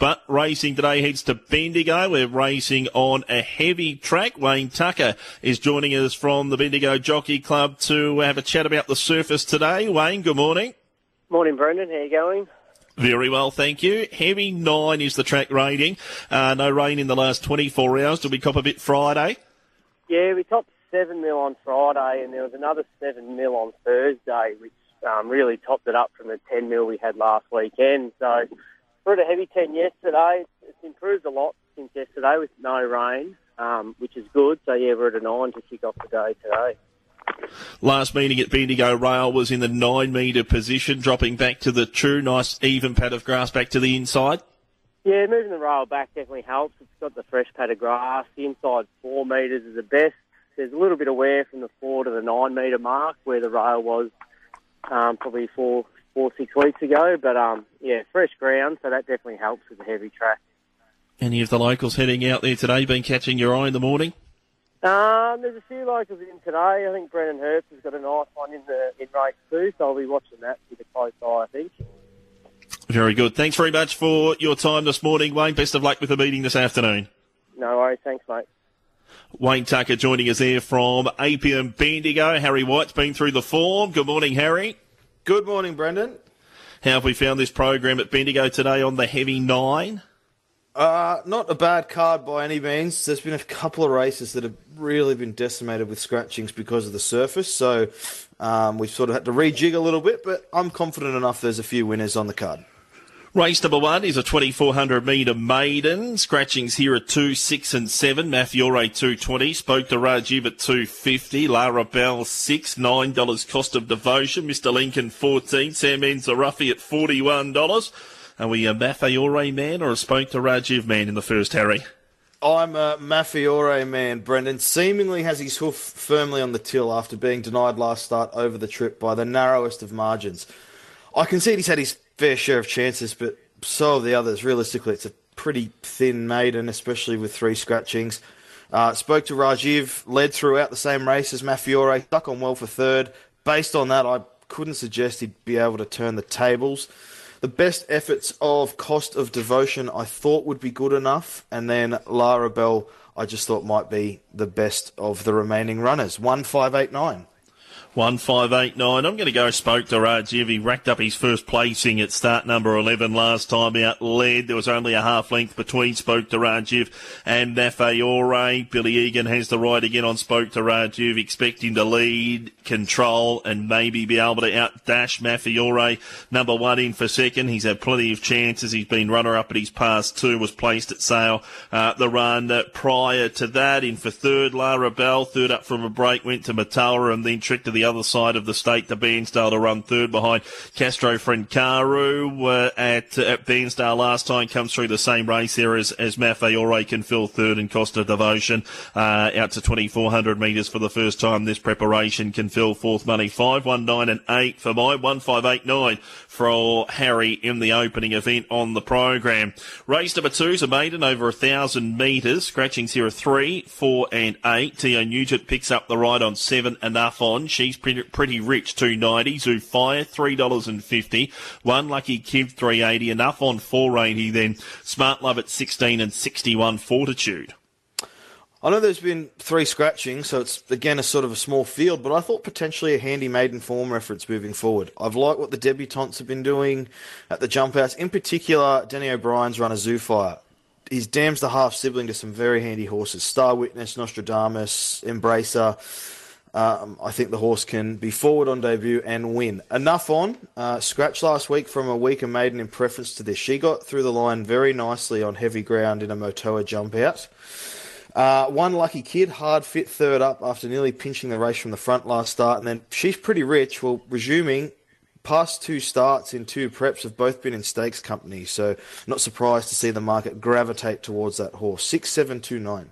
But racing today heads to Bendigo. We're racing on a heavy track. Wayne Tucker is joining us from the Bendigo Jockey Club to have a chat about the surface today. Wayne, good morning. Morning, Brendan. How you going? Very well, thank you. Heavy 9 is the track rating. No rain in the last 24 hours. Did we cop a bit Friday? Yeah, we topped 7 mil on Friday, and there was another 7 mil on Thursday, which really topped it up from the 10 mil we had last weekend. So we're at a heavy 10 yesterday. It's improved a lot since yesterday with no rain, which is good. So, yeah, we're at a 9 to kick off the day today. Last meeting at Bendigo Rail was in the 9-metre position, dropping back to the 2. Nice even pad of grass back to the inside. Yeah, moving the rail back definitely helps. It's got the fresh pad of grass. The inside 4 metres is the best. There's a little bit of wear from the 4 to the 9-metre mark where the rail was probably 4 or 6 weeks ago, but yeah, fresh ground, so that definitely helps with the heavy track. Any of the locals heading out there today been catching your eye in the morning? There's a few locals in today. I think Brennan Herbst has got a nice one in race 2, so I'll be watching that with a close eye, I think. Very good. Thanks very much for your time this morning, Wayne. Best of luck with the meeting this afternoon. No worries. Thanks, mate. Wayne Tucker joining us there from APM Bendigo. Harry White's been through the form. Good morning, Harry. Good morning, Brendan. How have we found this program at Bendigo today on the heavy 9? Not a bad card by any means. There's been a couple of races that have really been decimated with scratchings because of the surface, so we've sort of had to rejig a little bit, but I'm confident enough there's a few winners on the card. Race number 1 is a 2,400 metre maiden. Scratchings here at 2, 6 and 7. Mafiore 220. Spoke to Rajiv at 250. Lara Bell 6, $9. Cost of Devotion. Mr. Lincoln 14. Sam Enzaruffi at $41. Are we a Mafiore man or a Spoke to Rajiv man in the first, Harry? I'm a Mafiore man, Brendan. Seemingly has his hoof firmly on the till after being denied last start over the trip by the narrowest of margins. I concede he's had his fair share of chances, but so have the others. Realistically, it's a pretty thin maiden, especially with 3 scratchings. Spoke to Rajiv, led throughout the same race as Mafiore, stuck on well for 3rd. Based on that, I couldn't suggest he'd be able to turn the tables. The best efforts of Cost of Devotion I thought would be good enough, and then Lara Bell I just thought might be the best of the remaining runners. 1, 5, 8, 9. 1, 5, 8, 9. I'm going to go Spoke to Rajiv. He racked up his first placing at start number 11 last time out. Led. There was only a half length between Spoke to Rajiv and Mafiore. Billy Egan has the right again on Spoke to Rajiv. Expect him to lead, control, and maybe be able to outdash Mafiore. Number 1 in for 2nd. He's had plenty of chances. He's been runner-up at his past 2. Was placed at Sale the run prior to that. In for 3rd, Lara Bell. 3rd up from a break. Went to Matara and then tricked to the other side of the state to Bairnsdale to run 3rd behind Castro Frencaru at Bairnsdale last time. Comes through the same race there as Mafiore can fill 3rd and Cost of Devotion out to 2,400 metres for the first time. This preparation can fill 4th money. 5, 1, 9 and 8 for mine. 1, 5, 8, 9 for Harry in the opening event on the program. Race number 2 is a maiden over 1,000 metres. Scratchings here are 3, 4 and 8. Theo Nugent picks up the ride on 7, Enough On. She's pretty rich, $2.90. Zoo Fire, $3.50. One Lucky Kid, $3.80. Enough On, $4.80. Then Smart Love at $16.61. Fortitude. I know there's been 3 scratchings, so it's, again, a sort of a small field, but I thought potentially a handy maiden form reference moving forward. I've liked what the debutantes have been doing at the jump outs, in particular Denny O'Brien's runner Zoo Fire. He's dam's the half-sibling to some very handy horses. Star Witness, Nostradamus, Embracer. I think the horse can be forward on debut and win. Enough On, scratch last week from a weaker maiden in preference to this. She got through the line very nicely on heavy ground in a Motoa jump out. One Lucky Kid, hard fit 3rd up after nearly pinching the race from the front last start. And then She's Pretty Rich, well, resuming past 2 starts in 2 preps have both been in stakes company. So not surprised to see the market gravitate towards that horse. 6, 7, 2, 9.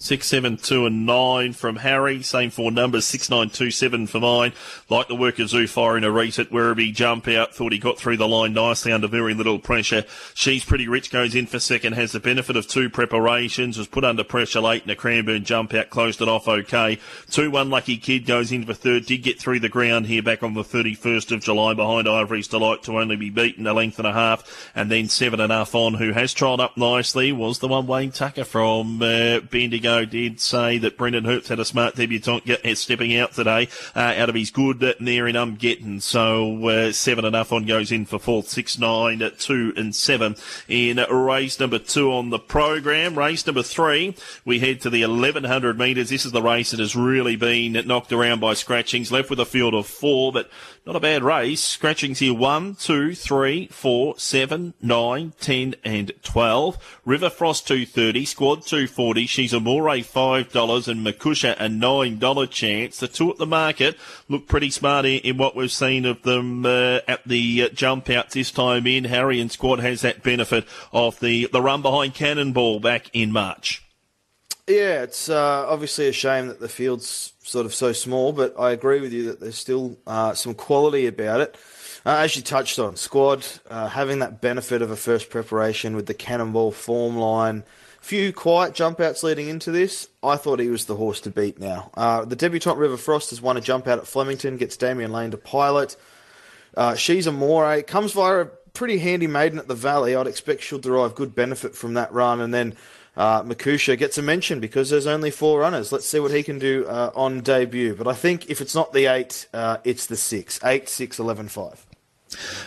6, 7, 2 and 9 from Harry. Same four numbers, 6, 9, 2, 7 for mine. Like the work of Zoo Fire in a reset. Werribee jump out. Thought he got through the line nicely under very little pressure. She's Pretty Rich goes in for second. Has the benefit of two preparations. Was put under pressure late in a Cranbourne jump out. Closed it off okay. 2-1 Lucky Kid goes in for third. Did get through the ground here back on the 31st of July behind Ivory's Delight to only be beaten a length and a half. And then 7 Enough On, who has trialled up nicely, was the one Wayne Tucker from Bendigo did say that Brendan Herbst had a smart debutant stepping out today out of his good near in Getting. So 7 Enough On goes in for fourth, 6, 9, 2 and 7 in race number 2 on the program. Race number 3, we head to the 1100 metres. This is the race that has really been knocked around by scratchings, left with a field of 4, but not a bad race. Scratchings here, 1, 2, 3, 4, 7, 9, 10 and 12. River Frost $2.30, Squad $2.40, She's a Moray $5 and McCusher a $9 chance. The two at the market look pretty smart in what we've seen of them at the jump outs this time in. Harry and Squad has that benefit of the run behind Cannonball back in March. Yeah, it's obviously a shame that the field's sort of so small, but I agree with you that there's still some quality about it. As you touched on, Squad having that benefit of a first preparation with the Cannonball form line, few quiet jump outs leading into this, I thought he was the horse to beat now. The debutant River Frost has won a jump out at Flemington, gets Damien Lane to pilot. She's a Moray, comes via a pretty handy maiden at the Valley. I'd expect she'll derive good benefit from that run, and then McCusher gets a mention because there's only 4 runners. Let's see what he can do on debut. But I think if it's not the 8, it's the 6. 8, 6, 11, 5.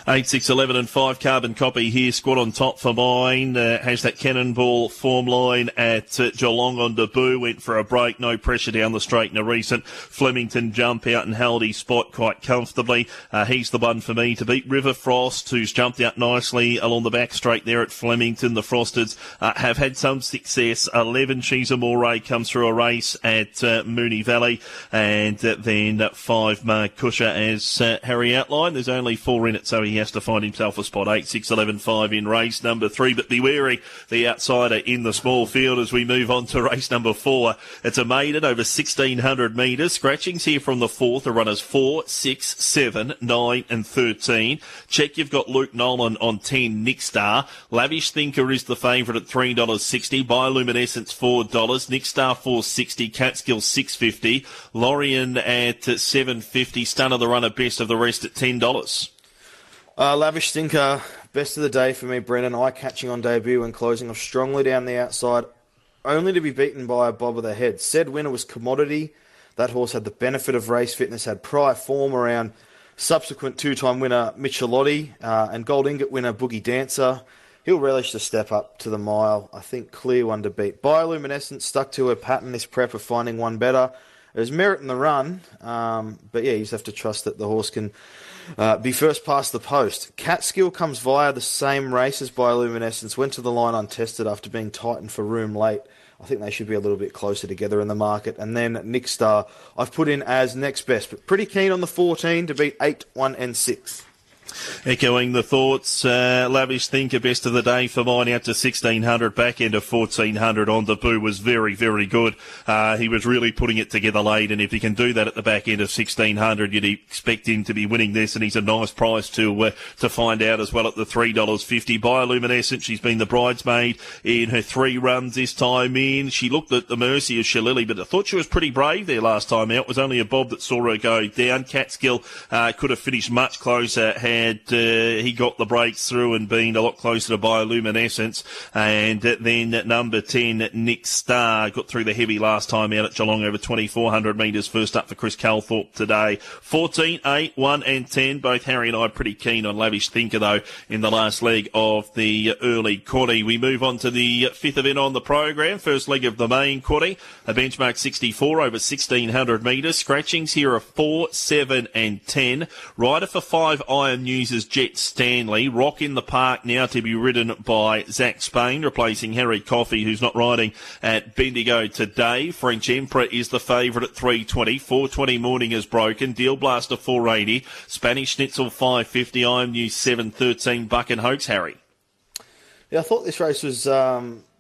8, 6, 11 and 5 carbon copy here. Squad on top for mine. Has that Cannonball form line at Geelong on debut. Went for a break. No pressure down the straight in a recent. Flemington jump out and held his spot quite comfortably. He's the one for me to beat. River Frost, who's jumped out nicely along the back straight there at Flemington. The Frosteds have had some success. 11, She's a Moray comes through a race at Moonee Valley. And then 5, Marcusha, as Harry outlined. There's only 4 in it, so he has to find himself a spot. 8, 6, 11, 5 in race number 3, but be wary, the outsider in the small field as we move on to race number 4. It's a maiden over 1,600 metres. Scratchings here from the 4th. The runners 4, 6, 7, 9 and 13. Check you've got Luke Nolan on 10, Nick Starr. Lavish Thinker is the favourite at $3.60. Bioluminescence $4. Nick Starr $4.60. Catskill $6.50. Lorien at $7.50. Stunner the runner best of the rest at $10. Lavish Thinker, best of the day for me, Brennan. Eye catching on debut and closing off strongly down the outside, only to be beaten by a bob of the head. Said winner was Commodity. That horse had the benefit of race fitness, had prior form around subsequent two-time winner Michelotti and Gold Ingot winner Boogie Dancer. He'll relish the step up to the mile. I think clear one to beat. Bioluminescence stuck to her pattern this prep of finding one better. There's merit in the run, but yeah, you just have to trust that the horse can be first past the post. Catskill comes via the same race as Bioluminescence, went to the line untested after being tightened for room late. I think they should be a little bit closer together in the market. And then Nick Starr, I've put in as next best, but pretty keen on the 14 to beat 8, 1 and 6. Echoing the thoughts, Lavish Thinker, best of the day for mine, out to 1,600, back end of 1,400 on debut was very, very good. He was really putting it together late, and if he can do that at the back end of 1,600, you'd expect him to be winning this, and he's a nice price to find out as well at the $3.50. Bioluminescent, she's been the bridesmaid in her 3 runs this time in. She looked at the mercy of Shillelagh, but I thought she was pretty brave there last time out. It was only a bob that saw her go down. Catskill could have finished much closer had he got the breaks through and been a lot closer to Bioluminescence. And then at number 10, Nick Starr got through the heavy last time out at Geelong over 2,400 metres. First up for Chris Calthorpe today. 14, 8, 1 and 10. Both Harry and I pretty keen on Lavish Thinker, though, in the last leg of the early quaddy. We move on to the 5th event on the program. First leg of the main quaddy. A benchmark 64 over 1,600 metres. Scratchings here are 4, 7 and 10. Rider for 5, Iron News is Jet Stanley. Rock in the Park now to be ridden by Zach Spain, replacing Harry Coffey, who's not riding at Bendigo today. French Emperor is the favourite at 320. 420 Morning is Broken. Deal Blaster 480. Spanish Schnitzel 550. IM News 713. Buck and Hoax, Harry. Yeah, I thought this race was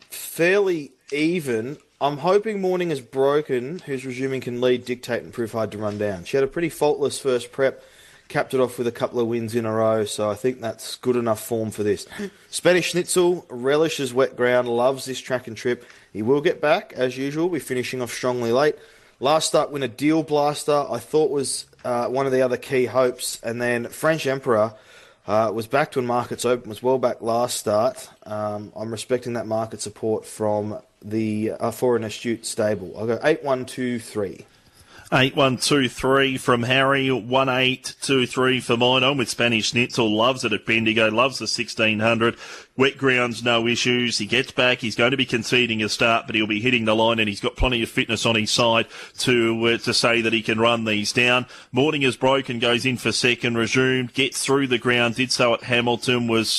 fairly even I'm hoping Morning is Broken, who's resuming, can lead, dictate and prove hard to run down. She had a pretty faultless first prep, capped it off with a couple of wins in a row, so I think that's good enough form for this. Spanish Schnitzel relishes wet ground, loves this track and trip. He will get back, as usual. We're finishing off strongly late. Last start winner, Deal Blaster, I thought was one of the other key hopes. And then French Emperor was back when markets open, was well back last start. I'm respecting that market support from the Foreign Astute stable. I'll go 8-1-2-3. 8-1-2-3 from Harry, 1-8-2-3 for mine. On with Spanish Schnitzel, loves it at Bendigo, loves the 1600. Wet ground's no issues. He gets back. He's going to be conceding a start, but he'll be hitting the line, and he's got plenty of fitness on his side to say that he can run these down. Morning is Broken, goes in for second, resumed, gets through the ground, did so at Hamilton, was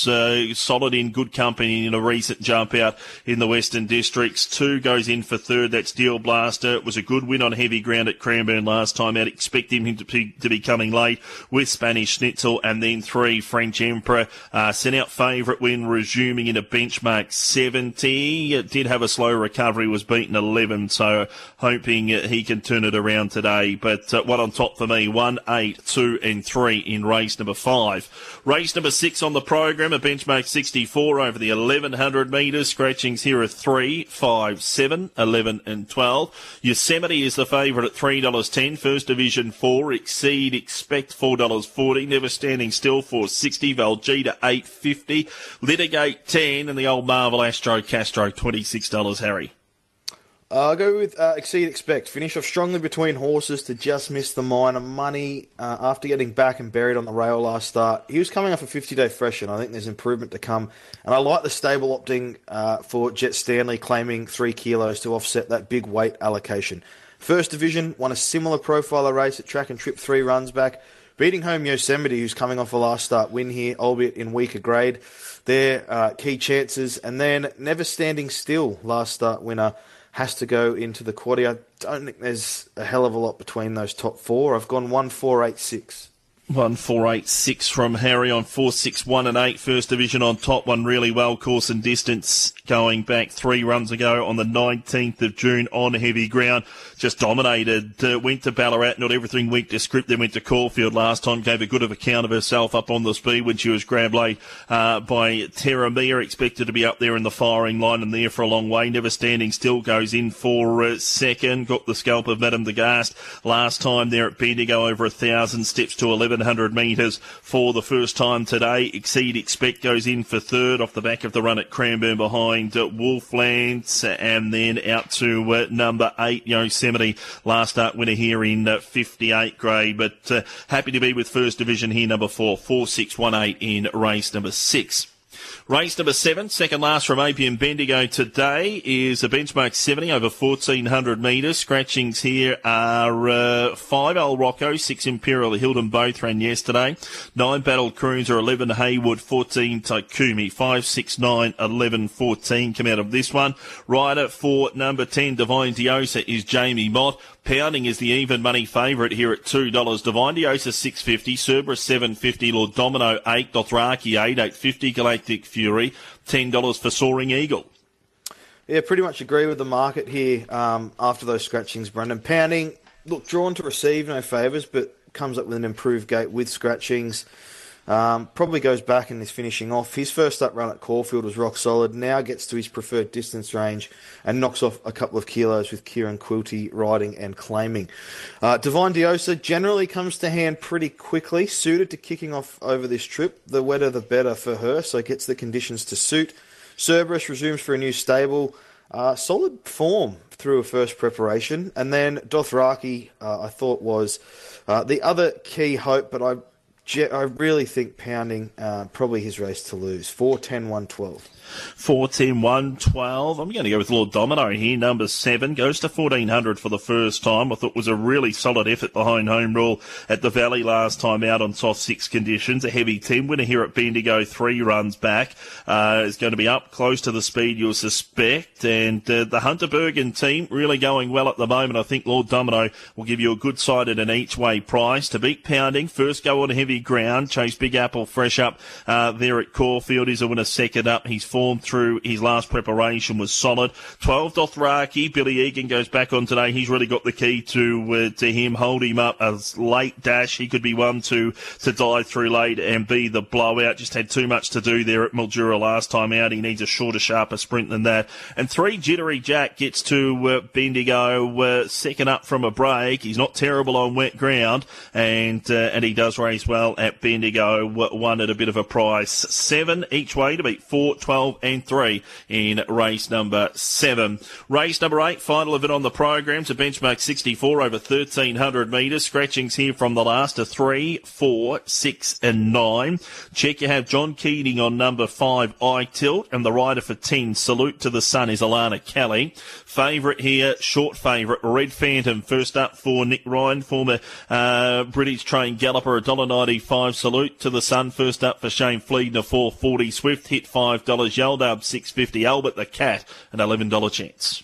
solid in good company in a recent jump out in the Western Districts. Two goes in for third, that's Deal Blaster. It was a good win on heavy ground at Cranbourne last time out. Expect him to be coming late with Spanish Schnitzel, and then three, French Emperor, sent out favourite win, resuming in a benchmark 70. It did have a slow recovery, was beaten 11, so hoping he can turn it around today. But one on top for me, 1, 8, 2 and 3 in race number 5. Race number 6 on the program, a benchmark 64 over the 1100 metres. Scratchings here are 3, 5, 7, 11 and 12. Yosemite is the favourite at $3.10. First Division 4, Exceed Expect $4.40. Never Standing Still $4.60. Valgita $8.50. Litigate $10, and the old Marvel Astro Castro $26. Harry, I'll go with Exceed Expect. Finish off strongly between horses to just miss the minor money after getting back and buried on the rail last start. He was coming off a 50-day fresh, and I think there's improvement to come. And I like the stable opting for Jet Stanley, claiming 3 kilos to offset that big weight allocation. First Division won a similar profiler race at track and trip 3 runs back, beating home Yosemite, who's coming off a last start win here, albeit in weaker grade. Their key chances. And then Never Standing Still, last start winner, has to go into the quaddy. I don't think there's a hell of a lot between those top 4. I've gone 1, 4, 8, 6. 1, 4, 8, 6 from Harry on 4, 6, 1 and 8. First Division on top, won really well course and distance going back 3 runs ago on the 19th of June on heavy ground. Just dominated. Went to Ballarat, not everything went to script. Then went to Caulfield last time. Gave a good of account of herself up on the speed when she was grabbed late by Terra Mia. Expected to be up there in the firing line and there for a long way. Never Standing Still goes in for second. Got the scalp of Madame de Gast last time there at Bendigo over 1,000 steps to 1,100 metres for the first time today. Exceed Expect goes in for third off the back of the run at Cranbourne behind Wolflands, and then out to number 8 Yosemite, last start winner here in 58 grade. But happy to be with First Division here, number 4, 4, 6, 1, 8 in race number 6. Race number 7, second last from APM Bendigo today, is a benchmark 70 over 1,400 metres. Scratchings here are 5, El Rocco, 6, Imperial Hilden, both ran yesterday. 9, Battle Cruiser, 11, Haywood, 14, Takumi. 5, 6, 9, 11, 14 come out of this one. Rider for number 10, Divine Diosa, is Jamie Mott. Pounding is the even money favourite here at $2. Divine Diosa $6.50, Cerberus $7.50, Lord Domino $8, Dothraki $8.50, Galactic Fury $10 for Soaring Eagle. Yeah, pretty much agree with the market here after those scratchings, Brendan. Pounding, look, drawn to receive no favours, but comes up with an improved gate with scratchings. Probably goes back and is finishing off. His first up run at Caulfield was rock solid, now gets to his preferred distance range and knocks off a couple of kilos with Kieran Quilty riding and claiming. Divine Diosa generally comes to hand pretty quickly, suited to kicking off over this trip. The wetter the better for her, so gets the conditions to suit. Cerberus resumes for a new stable. Solid form through a first preparation. And then Dothraki, I thought, was the other key hope, but I really think Pounding probably his race to lose. 4, 10, 1, 12. 4, 10, 1, 12. I'm going to go with Lord Domino here, number 7. Goes to 1,400 for the first time. I thought it was a really solid effort behind Home Rule at the Valley last time out on soft 6 conditions. A heavy 10 winner here at Bendigo 3 runs back. Is going to be up close to the speed you'll suspect. And the Hunter Bergen team really going well at the moment. I think Lord Domino will give you a good side at an each-way price. To beat Pounding, first go on heavy Infinity Ground. Chase Big Apple fresh up there at Caulfield. He's a winner second up. His form through his last preparation was solid. 12 Dothraki. Billy Egan goes back on today. He's really got the key to him. Hold him up a late dash. He could be one to die through late and be the blowout. Just had too much to do there at Mildura last time out. He needs a shorter, sharper sprint than that. And 3 Jittery Jack gets to Bendigo second up from a break. He's not terrible on wet ground, and he does race well at Bendigo. Won at a bit of a price. 7 each way to beat 4, 12 and 3 in race number 7. Race number 8, final of it on the program, to benchmark 64 over 1,300 metres. Scratchings here from the last are 3, 4, 6 and 9. Check you have John Keating on number 5, Eye Tilt, and the rider for 10, Salute to the Sun, is Alana Kelly. Favourite here, short favourite, Red Phantom, first up for Nick Ryan, former British trained galloper, $1.95. Salute to the Sun, first up for Shane Fleedner, $4.40. Swift Hit, $5. Yeldub, $6.50. Albert the Cat, an $11 chance.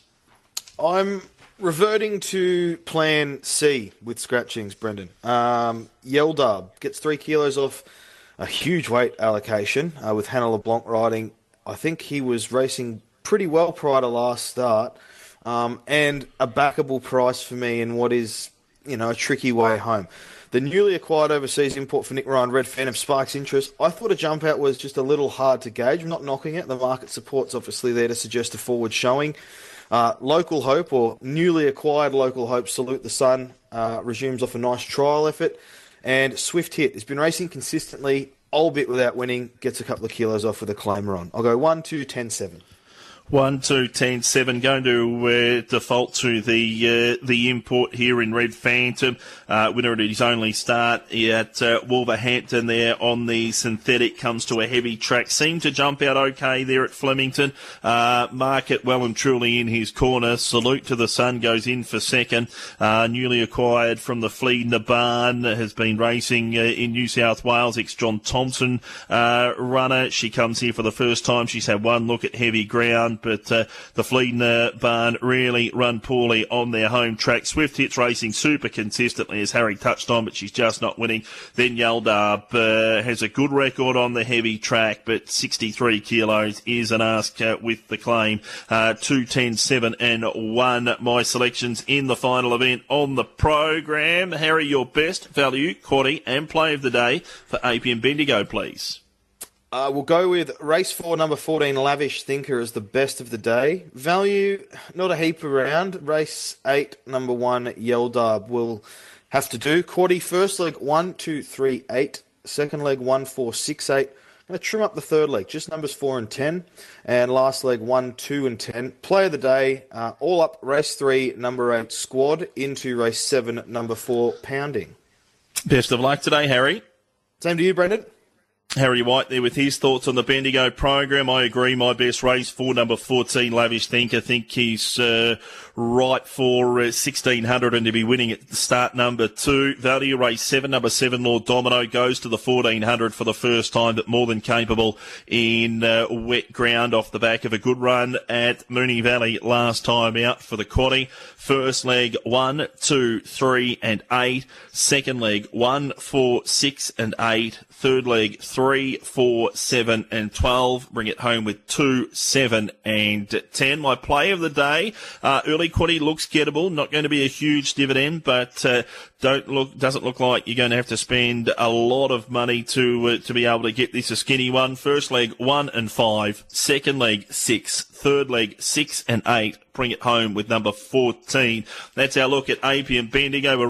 I'm reverting to plan C with scratchings, Brendan. Yeldub gets 3 kilos off a huge weight allocation with Hannah LeBlanc riding. I think he was racing pretty well prior to last start, and a backable price for me in what is, you know, a tricky way home. The newly acquired overseas import for Nick Ryan, Red Phantom, sparks interest. I thought a jump out was just a little hard to gauge. I'm not knocking it. The market support's obviously there to suggest a forward showing. Local Hope, or newly acquired Local Hope, Salute the Sun, resumes off a nice trial effort. And Swift Hit has been racing consistently, albeit without winning, gets a couple of kilos off with a claimer on. I'll go 1, 2, 10, 7. 1, 2, 10, 7. Going to default to the import here in Red Phantom. Winner at his only start at Wolverhampton there on the synthetic. Comes to a heavy track. Seemed to jump out okay there at Flemington. Market well and truly in his corner. Salute to the Sun goes in for second. Newly acquired from the Fleedner barn, has been racing in New South Wales. Ex-John Thompson runner. She comes here for the first time. She's had one look at heavy ground, but the Fleedner barn really run poorly on their home track. Swift Hits racing super consistently, as Harry touched on, but she's just not winning. Then Yeldub has a good record on the heavy track, but 63 kilos is an ask with the claim. 2, 10, 7 and 1, my selections in the final event on the program. Harry, your best value, quaddie and play of the day for APM Bendigo, please. We'll go with race 4, number 14, Lavish Thinker, as the best of the day. Value, not a heap around. Race 8, number 1, Yeldub will have to do. Quaddie, first leg, 1, 2, 3, 8. Second leg, 1, 4, 6, 8. I'm going to trim up the third leg, just numbers 4 and 10. And last leg, 1, 2 and 10. Play of the day, all up, race 3, number 8, Squad, into race 7, number 4, Pounding. Best of luck today, Harry. Same to you, Brendan. Harry White there with his thoughts on the Bendigo program. I agree, my best race for number 14, Lavish Thinker. I think he's right for 1,600 and to be winning at start number 2. Value, race 7, number 7, Lord Domino, goes to the 1,400 for the first time, but more than capable in wet ground off the back of a good run at Moonee Valley last time out for the quaddie. First leg, 1, 2, 3 and 8. Second leg, 1, 4, 6 and 8. Third leg, 3, 4, 7 and 12. Bring it home with 2, 7 and 10. My play of the day, early quaddie looks gettable. Not going to be a huge dividend, but doesn't look like you're going to have to spend a lot of money to be able to get this a skinny one. First leg, 1 and 5. Second leg, 6. Third leg, 6 and 8. Bring it home with number 14. That's our look at APM Bendigo.